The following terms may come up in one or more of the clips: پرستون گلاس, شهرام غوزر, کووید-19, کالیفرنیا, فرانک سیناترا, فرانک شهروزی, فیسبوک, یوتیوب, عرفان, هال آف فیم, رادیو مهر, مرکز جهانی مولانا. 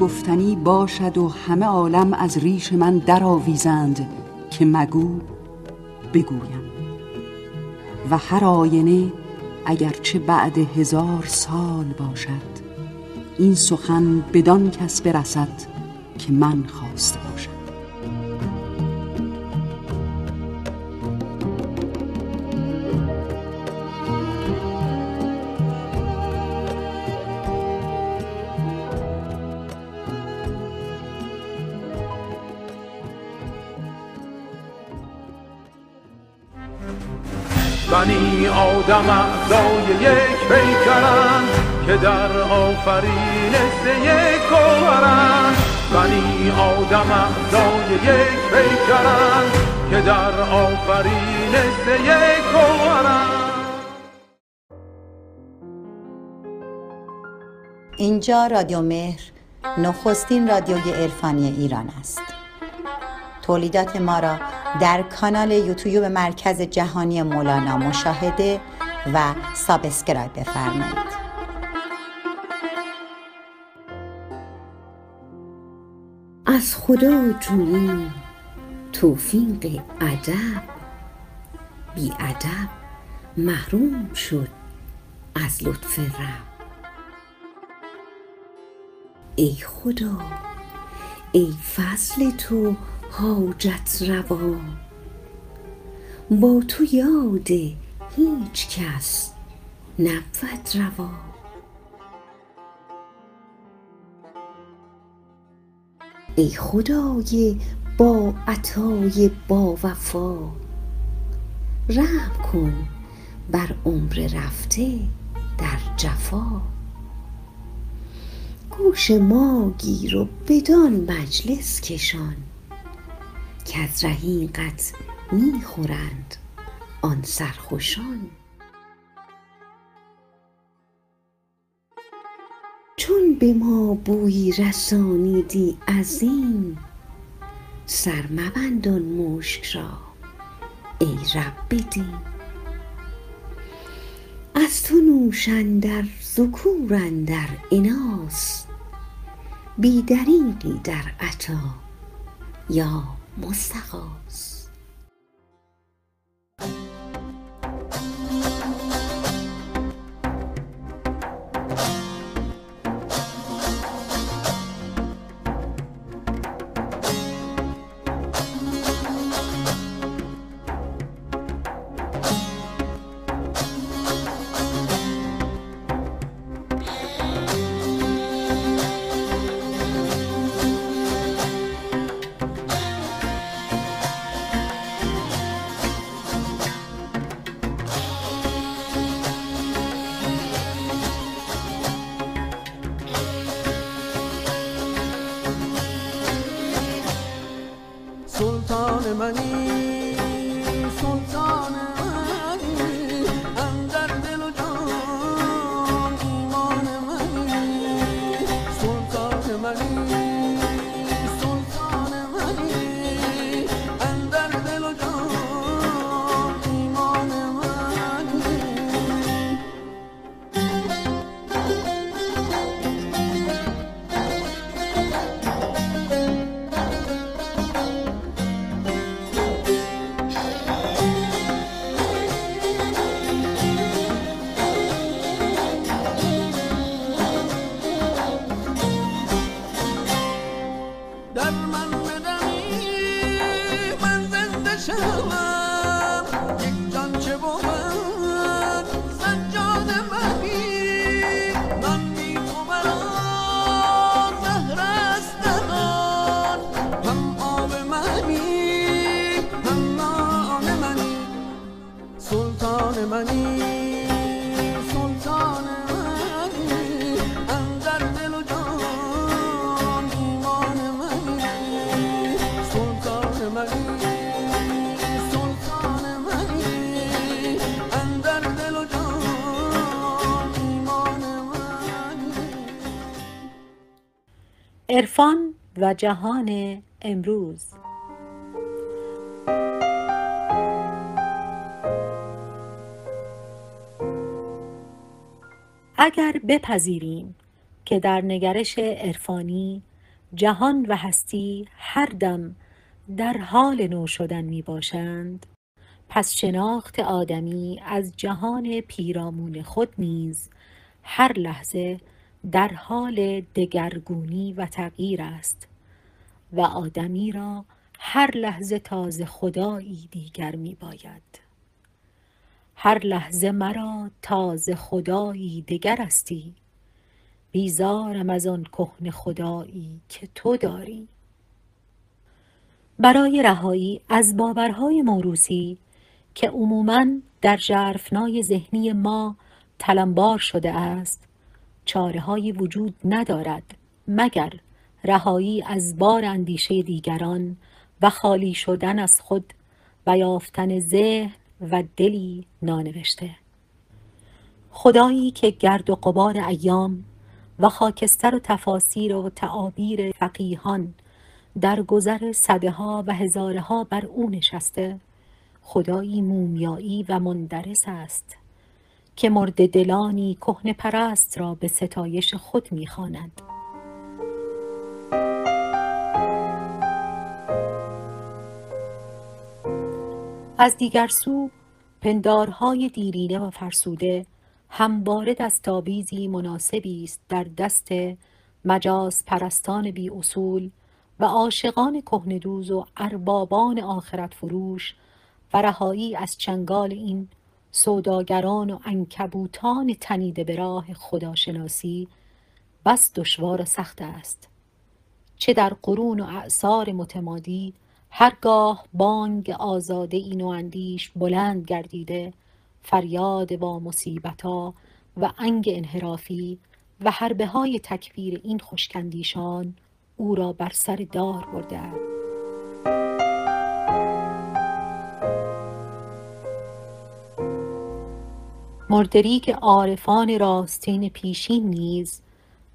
گفتنی باشد و همه عالم از ریش من درآویزند که مگو بگویم. و هر آینه اگرچه بعد 1000 سال باشد، این سخن بدان کس برسد که من خواسته باشم. بنی آدم اعضای یک پیکرند که در آفرینش یک گوهرند. بنی آدم اعضای یک پیکرند که در آفرینش یک گوهرند. اینجا رادیو مهر، نخستین رادیوی عرفانی ایران است. تولیدات ما را در کانال یوتیوب مرکز جهانی مولانا مشاهده و سابسکرایب بفرمایید. از خدا جویی توفیق ادب، بی ادب محروم شد از لطف رب. ای خدا، ای فضل تو حاجت روا، با تو یاد هیچ کس نبود روا. ای خدای با عطای با وفا، رحم کن بر عمر رفته در جفا. گوش ما گیر و بدان مجلس کشان، که از رحیقت می خورند آن سرخوشان. چون به ما بویی رسانیدی عظیم، سر مبند آن مشک را ای رب دین. از تو نوش اندر ذکور اندر اناث، بی دریغی در عطا یا مستغاث. عرفان و جهان امروز. اگر بپذیریم که در نگرش عرفانی جهان و هستی هر دم در حال نو شدن می باشند، پس شناخت آدمی از جهان پیرامون خود نیز هر لحظه در حال دگرگونی و تغییر است و آدمی را هر لحظه تازه خدایی دیگر می باید. هر لحظه مرا تازه خدایی دیگر استی، بیزارم از آن کهنه خدایی که تو داری. برای رهایی از باورهای موروثی که عموماً در ژرفنای ذهنی ما تلمبار شده است، چاره‌هایی وجود ندارد مگر رهایی از بار اندیشه دیگران و خالی شدن از خود و یافتن ذهن و دلی نانوشته. خدایی که گرد و غبار ایام و خاکستر و تفاسیر و تعابیر فقیهان در گذر صدها و هزارها بر او نشسته، خدایی مومیایی و مندرس است که مرده دلانی کهنه پرست را به ستایش خود می‌خواند. از دیگر سو پندارهای دیرینه و فرسوده همواره دستاویزی مناسبی است در دست مجاز پرستان بی اصول و عاشقان کهنه‌دوز و اربابان آخرت فروش و رهایی از چنگال این سوداگران و عنکبوتان تنیده به راه خداشناسی بس دشوار و سخت است. چه در قرون و اعصار متمادی هرگاه بانگ آزاده این و اندیش بلند گردیده، فریاد با مصیبتا و انگ انحرافی و حربه های تکفیر این خوشکندیشان او را بر سر دار برده است. مردری که عارفان راستین پیشین نیز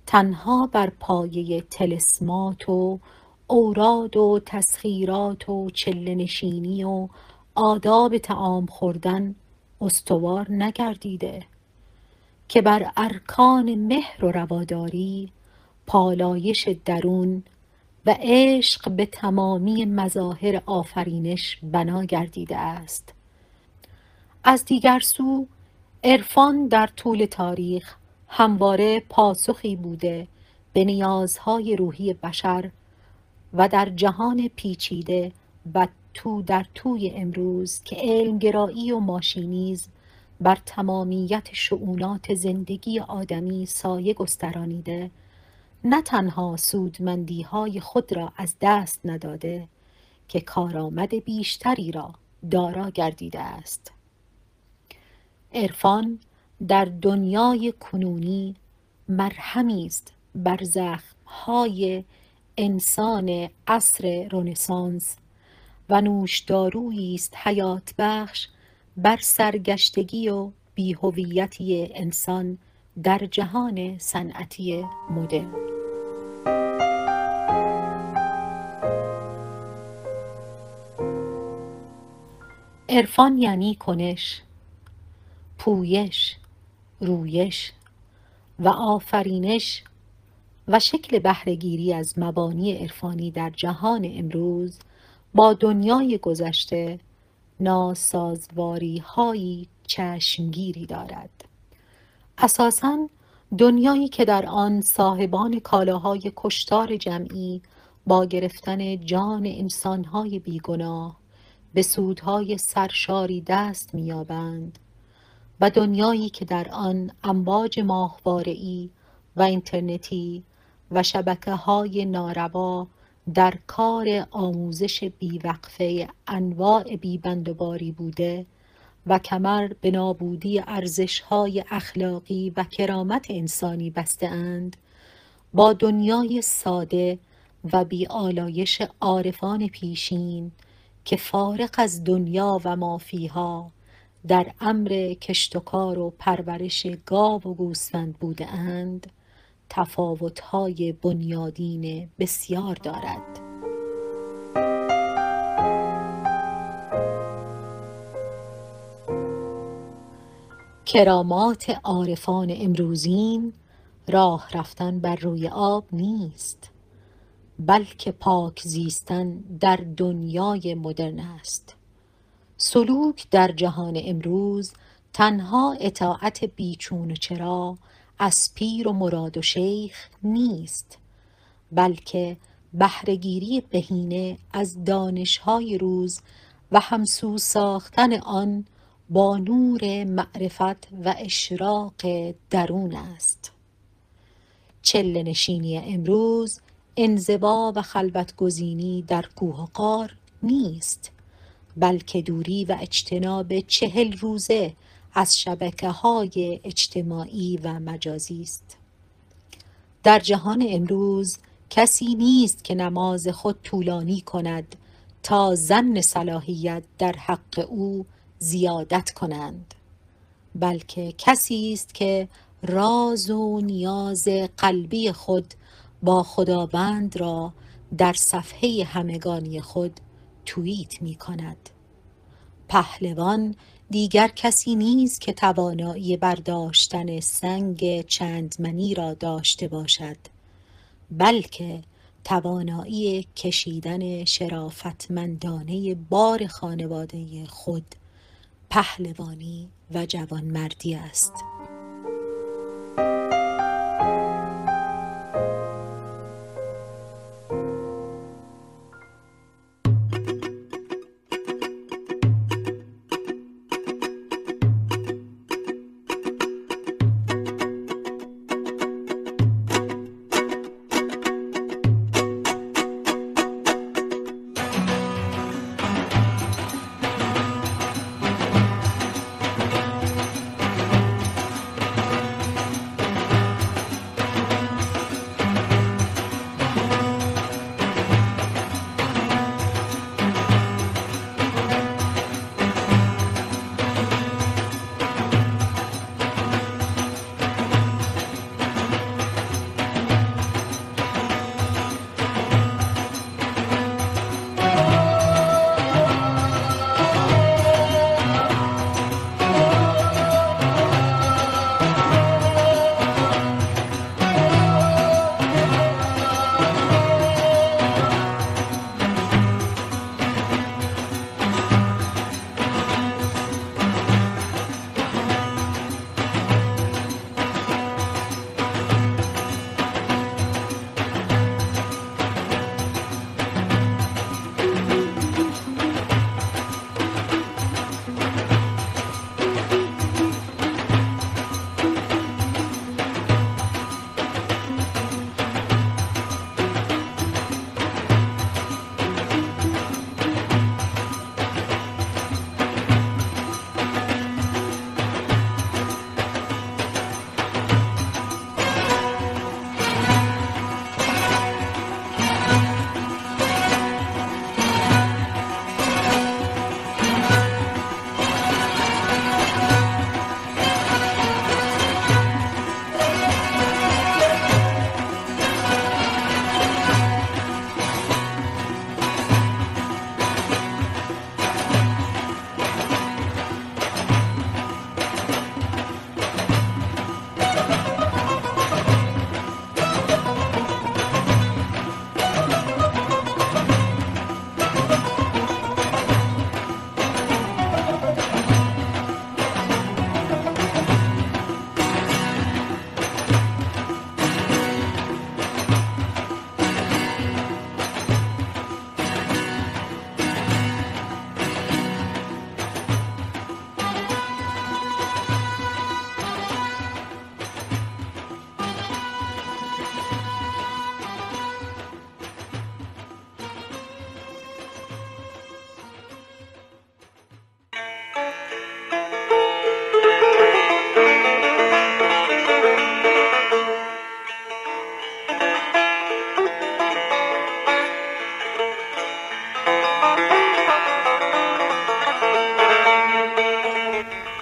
تنها بر پایه تلسمات و اوراد و تسخیرات و چلنشینی و آداب طعام خوردن استوار نگردیده، که بر ارکان مهر و رواداری، پالایش درون و عشق به تمامی مظاهر آفرینش بنا گردیده است. از دیگر سو عرفان در طول تاریخ همواره پاسخی بوده به نیازهای روحی بشر و در جهان پیچیده و تو در توی امروز که علمگرایی و ماشینیزم بر تمامیت شؤونات زندگی آدمی سایه گسترانیده، نه تنها سودمندی‌های خود را از دست نداده که کارآمد بیشتری را دارا گردیده است. عرفان در دنیای کنونی مرهمی است بر زخم‌های انسان عصر رنسانس و نوشدارویی است حیات بخش بر سرگشتگی و بی‌هویتی انسان در جهان صنعتی مدرن. عرفان یعنی کنش، پویش، رویش و آفرینش و شکل بهره‌گیری از مبانی عرفانی در جهان امروز با دنیای گذشته ناسازواری‌های چشمگیری دارد. اساساً دنیایی که در آن صاحبان کالاهای کشتار جمعی با گرفتن جان انسان‌های بیگناه به سودهای سرشاری دست می‌یابند و دنیایی که در آن امواج ماهواره‌ای و اینترنتی و شبکه‌های ناروا در کار آموزش بیوقفه انواع بیبندوباری بوده و کمر به نابودی ارزش‌های اخلاقی و کرامت انسانی بسته‌اند، با دنیای ساده و بی‌آلایش عارفان پیشین که فارغ از دنیا و مافیها در امر کشت و کار و پرورش گاو و گوسفند بوده‌اند، تفاوت‌های بنیادین بسیار دارد. کرامات عارفان امروزین راه رفتن بر روی آب نیست، بلکه پاک زیستن در دنیای مدرن است. سلوک در جهان امروز تنها اطاعت بیچون چرا از پیر و مراد و شیخ نیست، بلکه بهره‌گیری بهینه از دانش‌های روز و همسو ساختن آن با نور معرفت و اشراق درون است. چله نشینی امروز انزوا و خلوت گزینی در کوه و غار نیست، بلکه دوری و اجتناب 40 روزه از شبکه‌های اجتماعی و مجازی است. در جهان امروز کسی نیست که نماز خود طولانی کند تا ظن صلاحیت در حق او زیادت کنند، بلکه کسی است که راز و نیاز قلبی خود با خداوند را در صفحه همگانی خود توییت می کند. پهلوان دیگر کسی نیست که توانایی برداشتن سنگ چندمنی را داشته باشد، بلکه توانایی کشیدن شرافتمندانه بار خانواده خود، پهلوانی و جوانمردی است.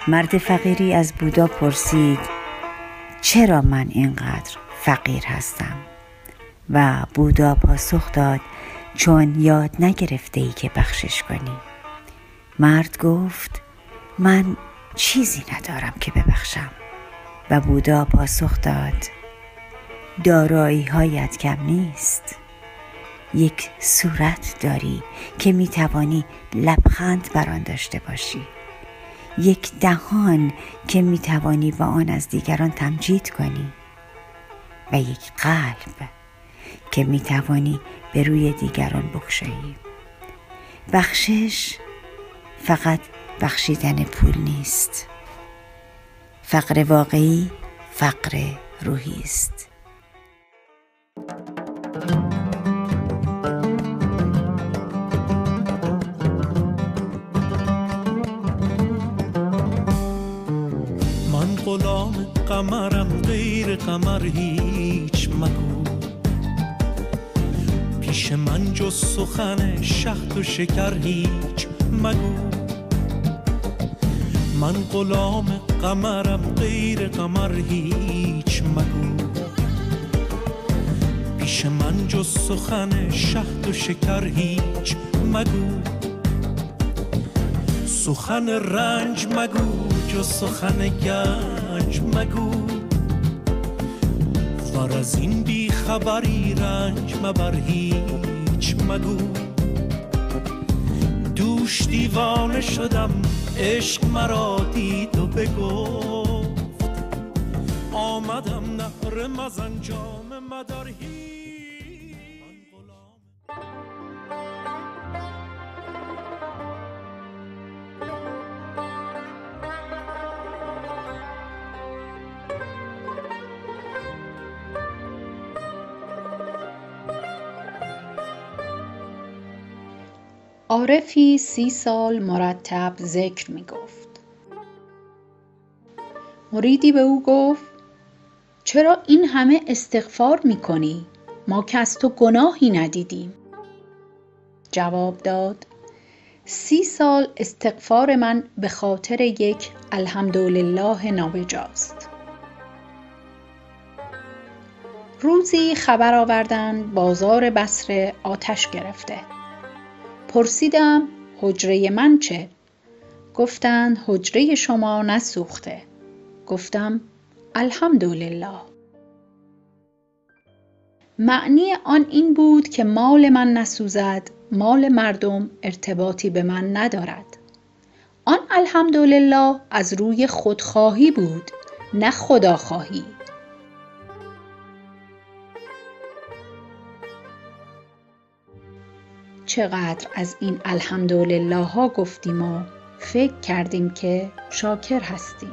مرد فقیری از بودا پرسید چرا من اینقدر فقیر هستم؟ و بودا پاسخ داد چون یاد نگرفته ای که بخشش کنی. مرد گفت من چیزی ندارم که ببخشم. و بودا پاسخ داد دارایی هایت کم نیست، یک صورت داری که می توانی لبخند بر آن داشته باشی، یک دهان که می توانی با آن از دیگران تمجید کنی و یک قلب که می توانی به روی دیگران بخشی. بخشش فقط بخشیدن پول نیست. فقر واقعی فقر روحی است. من غلام قمرم، غیر قمر هیچ مگو. پیش من جز سخن شهد و شکر هیچ مگو. من غلام قمرم، غیر قمر هیچ مگو. پیش من جز سخن شهد و شکر هیچ مگو. سخن رنج مگو، جز سخن گنج مگو. فر از این بی خبری رنج مبر هیچ مگو. دوش دیوانه شدم عشق مرا دید و بگفت آمدم نهر مزن جام مدار هیچ. عارفی 30 سال مرتب ذکر می گفت. مریدی به او گفت چرا این همه استغفار می کنی؟ ما که از تو گناهی ندیدیم. جواب داد 30 سال استغفار من به خاطر یک الحمدلله نابجاست. روزی خبر آوردند بازار بصره آتش گرفته. پرسیدم حجره من چه؟ گفتند حجره شما نسوخته. گفتم الحمدلله. معنی آن این بود که مال من نسوزد، مال مردم ارتباطی به من ندارد. آن الحمدلله از روی خودخواهی بود، نه خداخواهی. چقدر از این الحمدلله ها گفتیم و فکر کردیم که شاکر هستیم.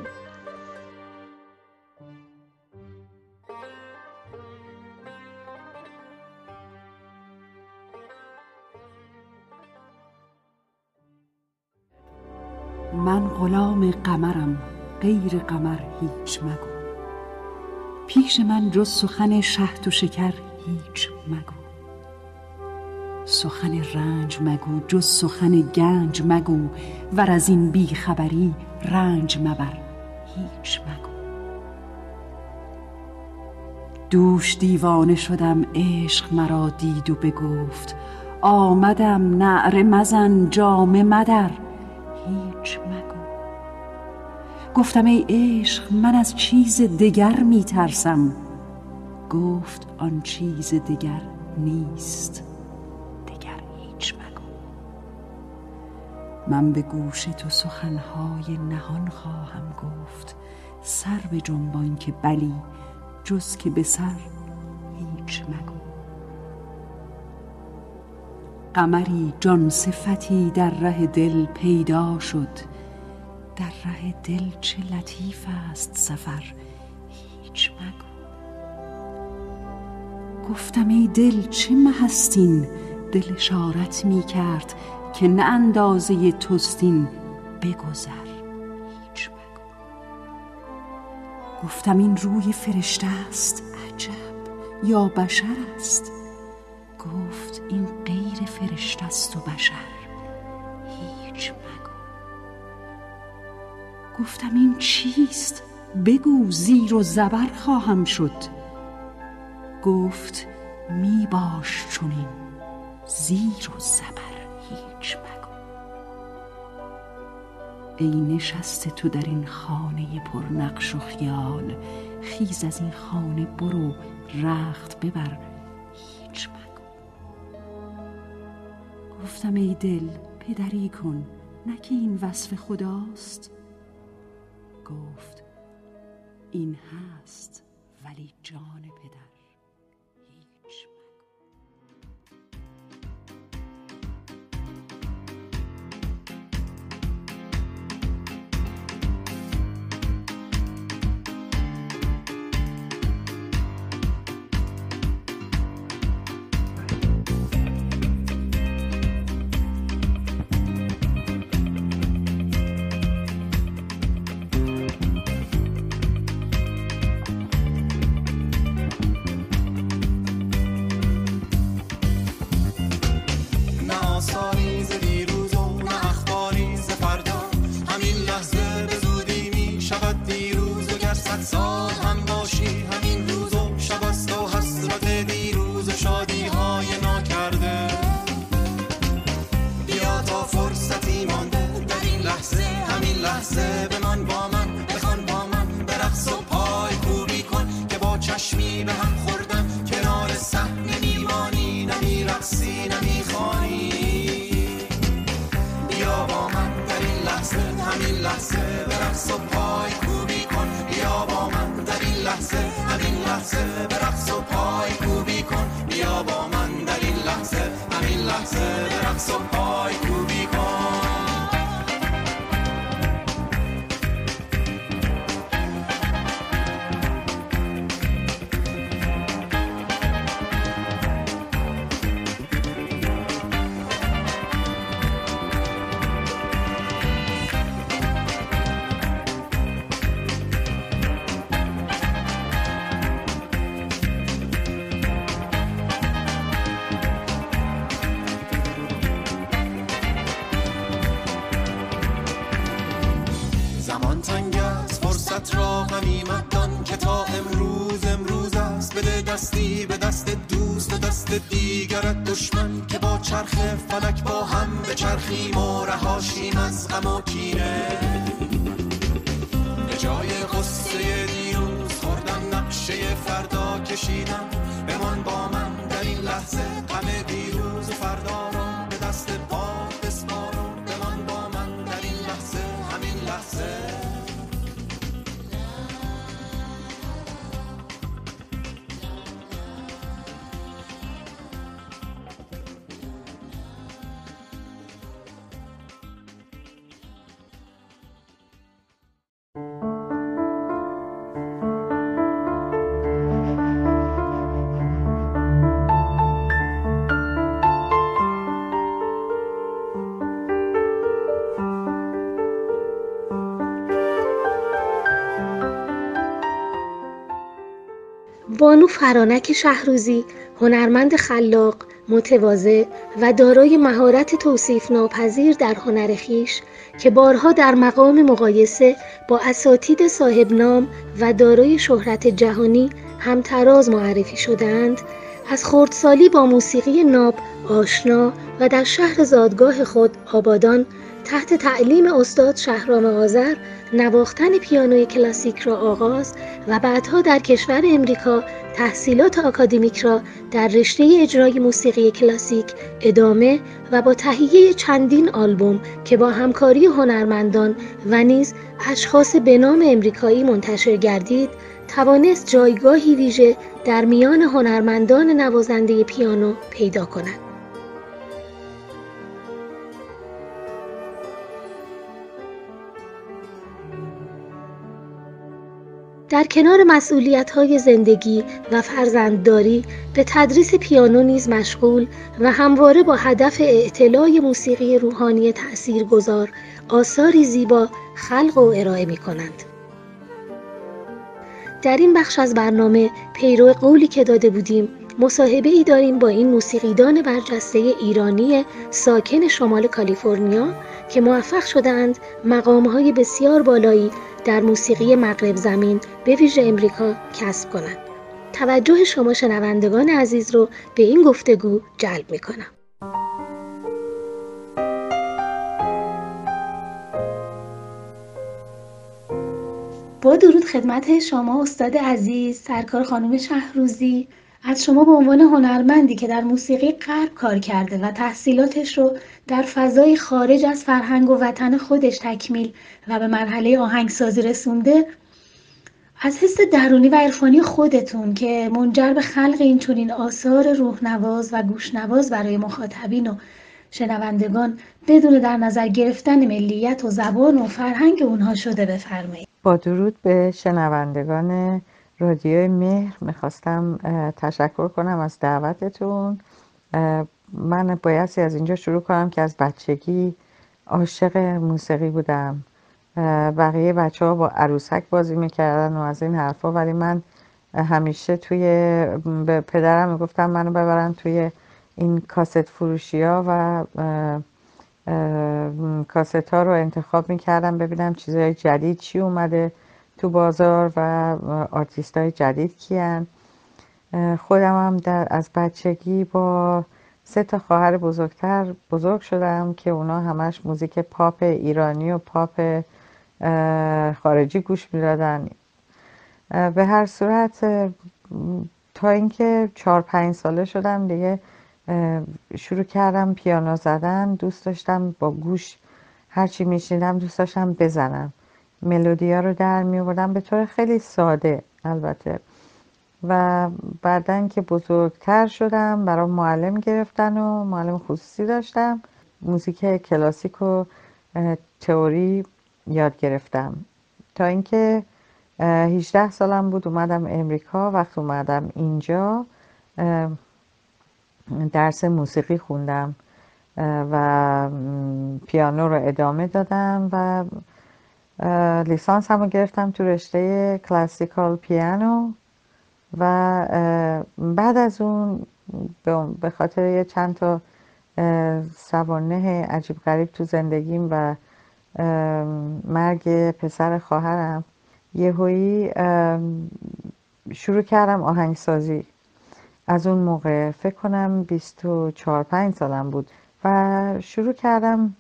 من غلام قمرم، غیر قمر هیچ مگو. پیش من جز سخن شهد و شکر هیچ مگو. سخن رنج مگو، جز سخن گنج مگو. ور از این بی خبری رنج مبر هیچ مگو. دوش دیوانه شدم عشق مرا دید و بگفت آمدم نعره مزن جام مدر هیچ مگو. گفتم ای عشق من از چیز دگر می ترسم. گفت آن چیز دگر نیست، من به گوش تو سخنهای نهان خواهم گفت. سر به جنبان که بلی، جز که به سر هیچ مگو. قمری جان صفتی در ره دل پیدا شد. در ره دل چه لطیف است سفر هیچ مگو. گفتم ای دل چه مهستین، دل اشارت می کرد که نه اندازه توستین بگذر هیچ مگو. گفتم این روی فرشته است عجب یا بشر است. گفت این غیر فرشته است و بشر هیچ مگو. گفتم این چیست بگو زیر و زبر خواهم شد. گفت می باش چونین زیر و زبر هیچ مگو. ای نشست تو در این خانه پرنقش و خیال، خیز از این خانه برو رخت ببر هیچ مگو. گفتم ای دل پدری کن، نکه این وصف خداست؟ گفت این هست ولی جان پدر. بانو فرانک شهروزی، هنرمند خلاق، متواضع و دارای مهارت توصیف ناپذیر در هنر خویش که بارها در مقام مقایسه با اساتید صاحب نام و دارای شهرت جهانی همتراز معرفی شدند، از خردسالی با موسیقی ناب آشنا و در شهر زادگاه خود آبادان تحت تعلیم استاد شهرام غوزر نواختن پیانوی کلاسیک را آغاز و بعدها در کشور امریکا تحصیلات آکادمیک را در رشته اجرای موسیقی کلاسیک ادامه و با تهیه چندین آلبوم که با همکاری هنرمندان و نیز اشخاص به نام امریکایی منتشر گردید، توانست جایگاهی ویژه در میان هنرمندان نوازنده پیانو پیدا کند. در کنار مسئولیت‌های زندگی و فرزندداری به تدریس پیانو نیز مشغول و همواره با هدف اعتلاع موسیقی روحانی تأثیرگذار آثاری زیبا خلق و ارائه می‌کنند. در این بخش از برنامه پیرو قولی که داده بودیم مصاحبه‌ای داریم با این موسیقیدان برجسته ایرانی ساکن شمال کالیفرنیا که موفق شدند مقام‌های بسیار بالایی در موسیقی مغرب زمین به ویژه امریکا کسب کنند. توجه شما شنوندگان عزیز رو به این گفتگو جلب می‌کنم. با درود خدمت شما استاد عزیز سرکار خانم شهروزی، از شما به عنوان هنرمندی که در موسیقی غرب کار کرده و تحصیلاتش رو در فضای خارج از فرهنگ و وطن خودش تکمیل و به مرحله آهنگسازی رسونده، از حس درونی و عرفانی خودتون که منجر به خلق این چنین آثار روح‌نواز و گوش‌نواز برای مخاطبین و شنوندگان بدون در نظر گرفتن ملیت و زبان و فرهنگ اونها شده بفرمایید. با درود به شنوندگان رادیو مهر، میخواستم تشکر کنم از دعوتتون. من بایستی از اینجا شروع کنم که از بچگی عاشق موسیقی بودم. بقیه بچه ها با عروسک بازی میکردن و از این حرفا، ولی من همیشه به پدرم میگفتم منو ببرن توی این کاست فروشی ها و کاست ها رو انتخاب میکردم ببینم چیزهای جدید چی اومده تو بازار و آرتیست های جدید کیان. خودم هم از بچگی با 3 خواهر بزرگتر بزرگ شدم که اونا همش موزیک پاپ ایرانی و پاپ خارجی گوش میدادن. به هر صورت تا اینکه 4-5 ساله شدم دیگه شروع کردم پیانو زدن. دوست داشتم با گوش هرچی میشنیدم دوست داشتم بزنم، ملودی ها رو در می آوردم به طور خیلی ساده البته. و بعدن که بزرگتر شدم برام معلم گرفتن و معلم خصوصی داشتم، موزیک کلاسیک و تئوری یاد گرفتم تا اینکه 18 سالم بود اومدم امریکا. وقت اومدم اینجا درس موسیقی خوندم و پیانو رو ادامه دادم و لیسانس هم گرفتم تو رشته کلاسیکال پیانو. و بعد از اون به خاطر یه چند تا سوانح عجیب غریب تو زندگیم و مرگ پسر خواهرم یهویی شروع کردم آهنگسازی. از اون موقع فکر کنم 24-5 سالم بود و شروع کردم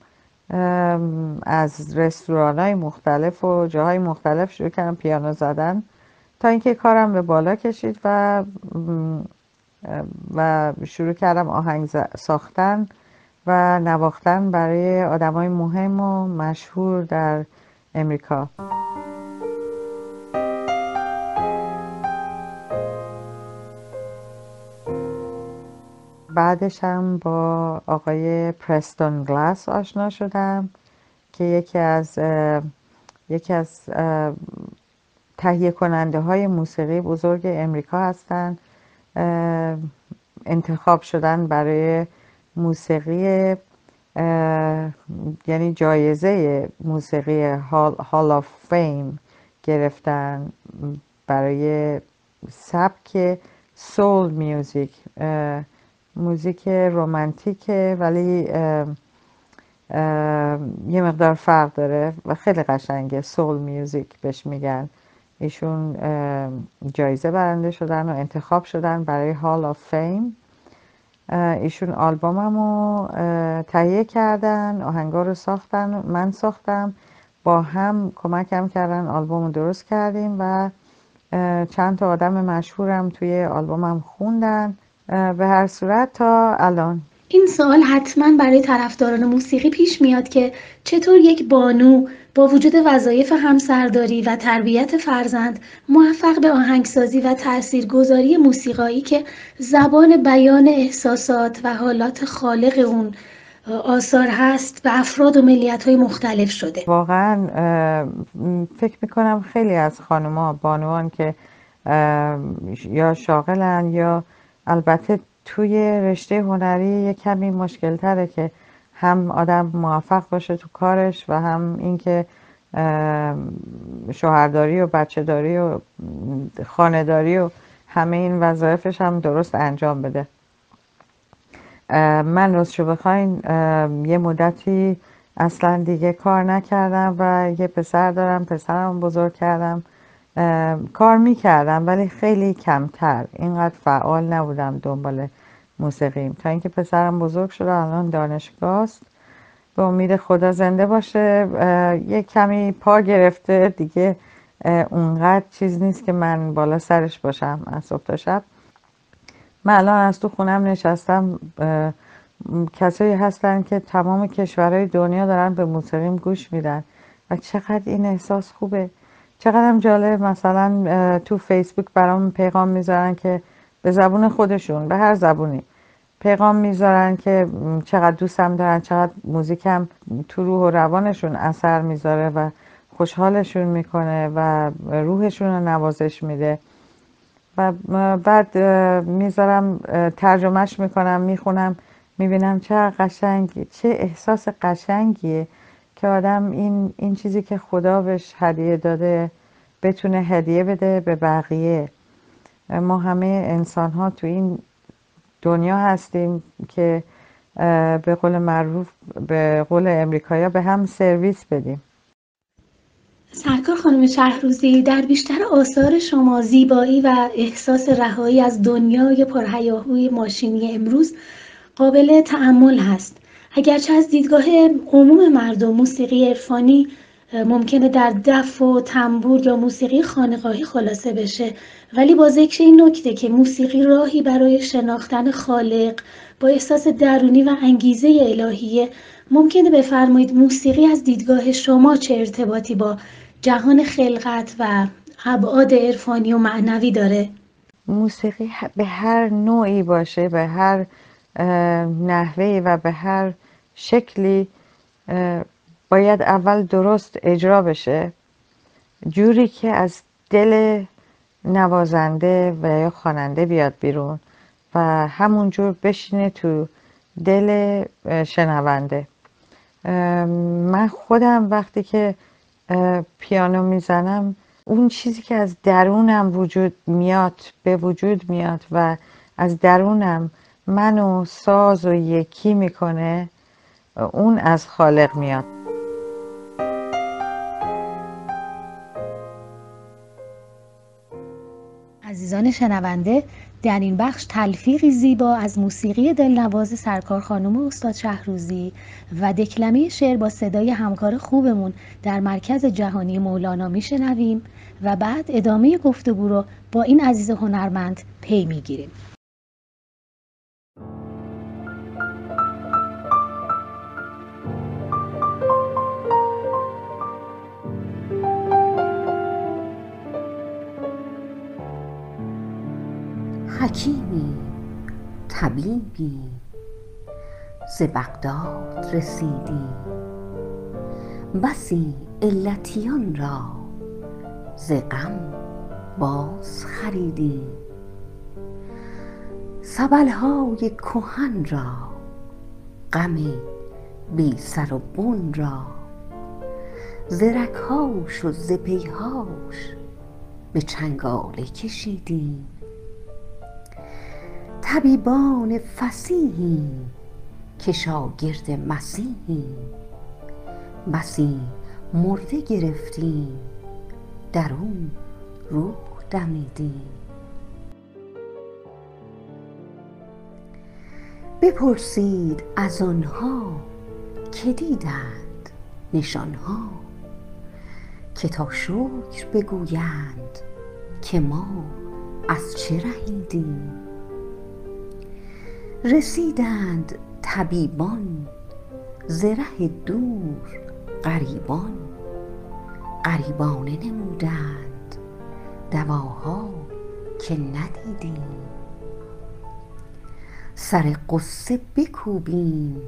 از رستوران‌های مختلف و جاهای مختلف شروع کردم پیانو زدن تا اینکه کارم به بالا کشید و شروع کردم آهنگ ساختن و نواختن برای آدمای مهم و مشهور در امریکا. بعدش هم با آقای پرستون گلاس آشنا شدم که یکی از تهیه کننده های موسیقی بزرگ امریکا هستند. انتخاب شدن برای موسیقی، یعنی جایزه موسیقی هال آف فیم گرفتن برای سبک سول میوزیک، موزیک رومانتیکه ولی یه مقدار فرق داره و خیلی قشنگه. سول میوزیک بهش میگن. ایشون جایزه برنده شدن و انتخاب شدن برای هال آف فیم. ایشون آلبومم رو تهیه کردن، آهنگا رو ساختن، من ساختم، با هم کمکم کردن آلبوم رو درست کردیم و چند تا آدم مشهورم توی آلبومم خوندن. به هر صورت تا الان. این سوال حتما برای طرفداران موسیقی پیش میاد که چطور یک بانو با وجود وظایف همسرداری و تربیت فرزند موفق به آهنگسازی و تاثیرگذاری موسیقایی که زبان بیان احساسات و حالات خالق اون آثار هست به افراد و ملیت‌های مختلف شده. واقعا فکر میکنم خیلی از خانم‌ها، بانوان که یا شاغلن یا البته توی رشته هنری یه کمی مشکل تره که هم آدم موفق باشه تو کارش و هم اینکه شوهرداری و بچه‌داری و خانه‌داری و همه این وظایفش هم درست انجام بده. من راستش رو بخواین یه مدتی اصلا دیگه کار نکردم و یه پسر دارم، پسرم بزرگ کردم. کار میکردم ولی خیلی کمتر، اینقدر فعال نبودم دنبال موسیقیم تا اینکه پسرم بزرگ شد و الان دانشگاه است. به امید خدا زنده باشه. یه کمی پا گرفته دیگه، اونقدر چیز نیست که من بالا سرش باشم از صبح تا شب. من الان از تو خونم نشستم، کسایی هستن که تمام کشورهای دنیا دارن به موسیقیم گوش میدن و چقدر این احساس خوبه. چقدر هم جالب، مثلا تو فیسبوک برام پیغام میذارن که به زبون خودشون، به هر زبونی پیغام میذارن که چقدر دوستم دارن، چقدر موزیکم تو روح و روانشون اثر میذاره و خوشحالشون میکنه و روحشون رو نوازش میده. و بعد میذارم ترجمهش میکنم، میخونم، میبینم چه قشنگی، چه احساس قشنگیه که آدم این چیزی که خدا بهش هدیه داده بتونه هدیه بده به بقیه. ما همه انسان ها تو این دنیا هستیم که به قول معروف، به قول امریکایی ها، به هم سرویس بدیم. سرکار خانم شهروزی، در بیشتر آثار شما زیبایی و احساس رهایی از دنیای پرهیاهوی ماشینی امروز قابل تأمل هست. اگرچه از دیدگاه عموم مردم موسیقی عرفانی ممکنه در دف و تنبور یا موسیقی خانقاهی خلاصه بشه، ولی با ذکر این نکته که موسیقی راهی برای شناختن خالق با احساس درونی و انگیزه الهیه، ممکنه بفرمایید موسیقی از دیدگاه شما چه ارتباطی با جهان خلقت و ابعاد عرفانی و معنوی داره؟ موسیقی به هر نوعی باشه، به هر نحوهی و به هر شکلی، باید اول درست اجرا بشه، جوری که از دل نوازنده و یا خواننده بیاد بیرون و همونجور بشینه تو دل شنونده. من خودم وقتی که پیانو میزنم، اون چیزی که از درونم وجود میاد به وجود میاد و از درونم منو ساز و یکی میکنه، اون از خالق میاد. عزیزان شنونده، در این بخش تلفیقی زیبا از موسیقی دلنواز سرکار خانم و استاد شهروزی و دکلمه شعر با صدای همکار خوبمون در مرکز جهانی مولانا میشنویم و بعد ادامه گفتگو رو با این عزیز هنرمند پی میگیریم. حکیمی طبیبی ز بغداد رسیدی، بسی علتیان را ز غم باز خریدی، سبلهای کهن را غم بی سر و بن را، ز رگهاش و ز پیهاش به چنگاله کشیدی، طبیبان فصیحی که شاگرد مسیحی، بسی مرده گرفتی در اون روح دمیدی. بپرسید از آنها که دیدند نشانها، که تا شکر بگویند که ما از چه رهیدیم. رسیدند طبیبان ز ره دور، غریبان غریبانه نمودند دواها که ندیدیم. سر قصه بکوبیم،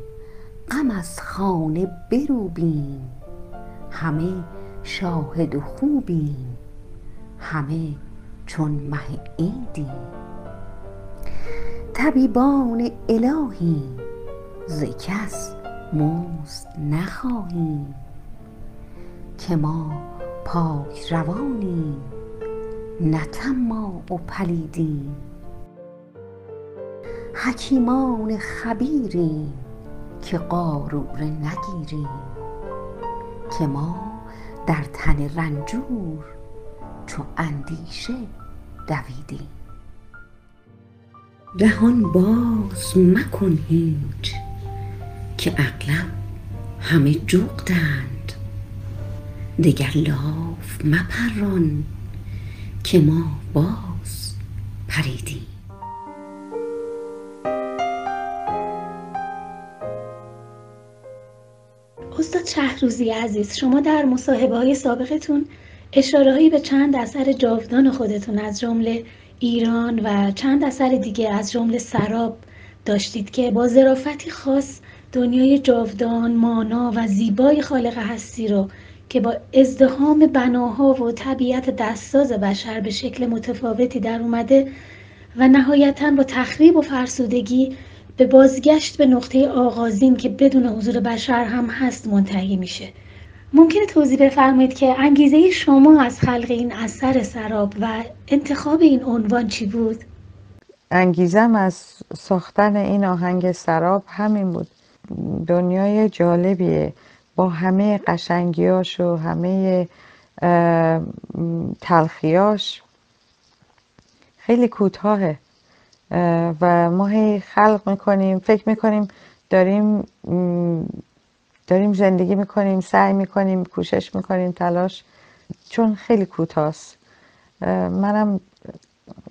غم از خانه بروبیم، همه شاهد و خوبیم، همه چون مه عیدیم. طبیبان الهی ز کس مزد نخواهیم، که ما پاک روانیم نه طماع و پلیدیم. حکیمان خبیریم که قاروره نگیریم، که ما در تن رنجور چو اندیشه دویدیم. دهان باز مکن هیچ که اغلب همه جغدند، دگر لاف مپران که ما باز پریدیم. شهروزی عزیز، شما در مصاحبه‌های سابقتون اشاره‌هایی به چند اثر جاودان خودتون از جمله ایران و چند اثر دیگه از جمله سراب داشتید که با ظرافتی خاص دنیای جاودان، مانا و زیبای خالق هستی رو که با ازدحام بناها و طبیعت دستساز بشر به شکل متفاوتی در اومده و نهایتاً با تخریب و فرسودگی به بازگشت به نقطه آغازین که بدون حضور بشر هم هست منتهی میشه. ممکنه توضیح بفرمایید که انگیزه شما از خلق این اثر سراب و انتخاب این عنوان چی بود؟ انگیزم از ساختن این آهنگ سراب همین بود. دنیای جالبیه با همه قشنگیاش و همه تلخیاش، خیلی کوتاهه و ما هی خلق میکنیم، فکر میکنیم داریم زندگی میکنیم، سعی میکنیم، کوشش میکنیم، تلاش، چون خیلی کوتاست. منم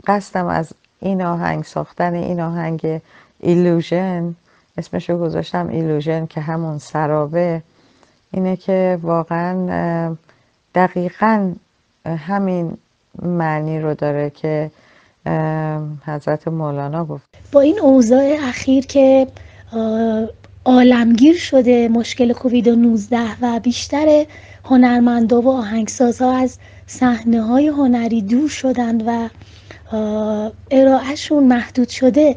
قصدم از این آهنگ، ساختن این آهنگ ایلوژن، اسمشو گذاشتم ایلوژن که همون سرابه، اینه که واقعا دقیقاً همین معنی رو داره که حضرت مولانا گفت. با این اوضاع اخیر که عالمگیر شده مشکل کووید-19 و بیشتر هنرمندا و آهنگسازها از صحنه‌های هنری دور شدند و ارائهشون محدود شده،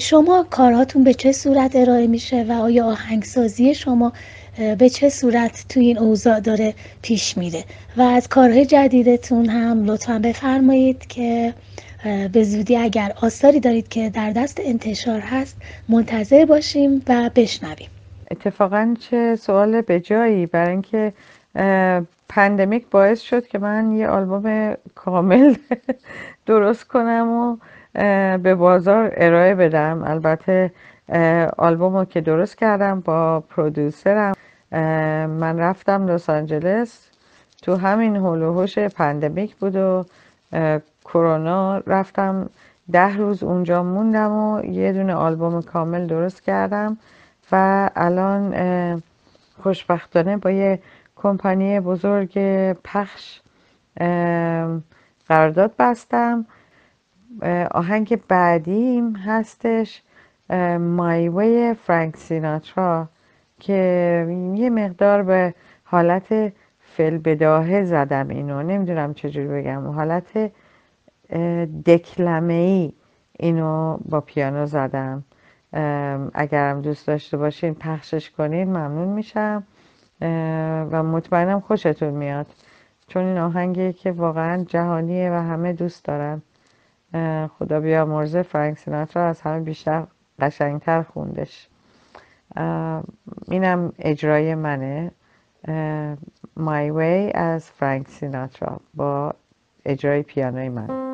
شما کارهاتون به چه صورت ارائه میشه و آیا آهنگسازی شما به چه صورت توی این اوضاع داره پیش میره؟ و از کارهای جدیدتون هم لطفاً بفرمایید که به زودی اگر آثاری دارید که در دست انتشار هست منتظر باشیم و بشنویم. اتفاقاً چه سوال به جایی، برای اینکه پندمیک باعث شد که من یه آلبوم کامل درست کنم و به بازار ارائه بدم. البته آلبومو که درست کردم با پرودوسرم، من رفتم لس آنجلس، تو همین هول و هوش پندمیک بود و کرونا، رفتم 10 روز اونجا موندم و یه دونه آلبوم کامل درست کردم و الان خوشبختانه با یه کمپانی بزرگ پخش قرارداد بستم. آهنگ بعدیم هستش My Way فرانک سیناترا که یه مقدار به حالت فی‌البداهه زدم اینو، نمیدونم چجوری بگم، حالت دکلمه‌ای اینو با پیانو زدم. اگرم دوست داشته باشین پخشش کنین ممنون میشم و مطمئنم خوشتون میاد، چون این آهنگی که واقعا جهانیه و همه دوست دارن. خدا بیامرزه فرانک سیناترا از همه بیشتر قشنگتر خوندش. اینم اجرای منه، My Way از فرانک سیناترا با اجرای پیانوی من.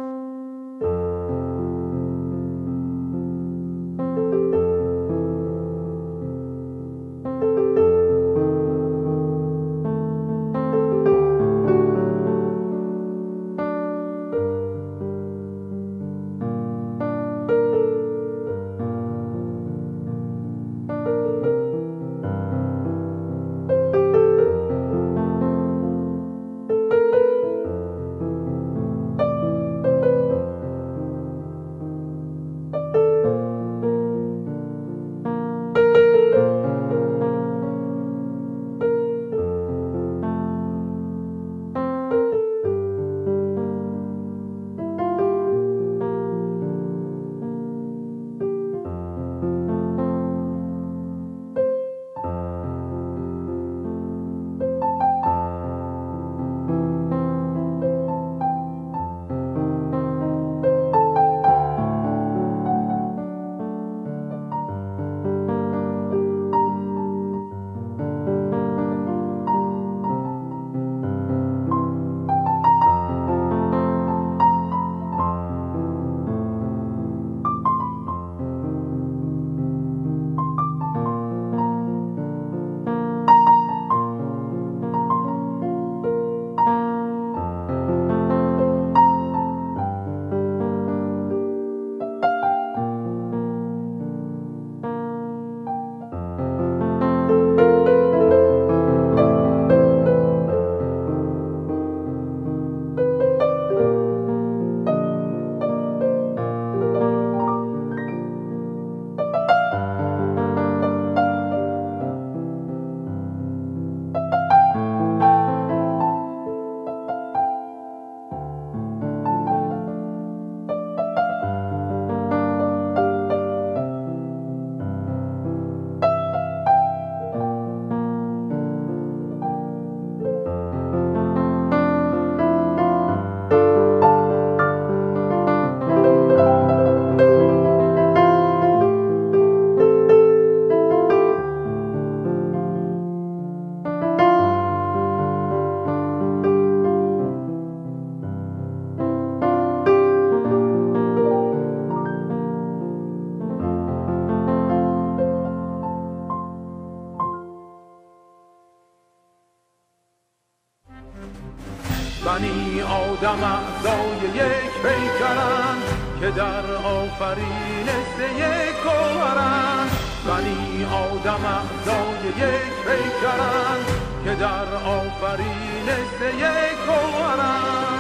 بنی آدم اعضای یک پیکرند که در آفرینش یک گوهرند. بنی آدم اعضای یک پیکرند که در آفرینش یک گوهرند.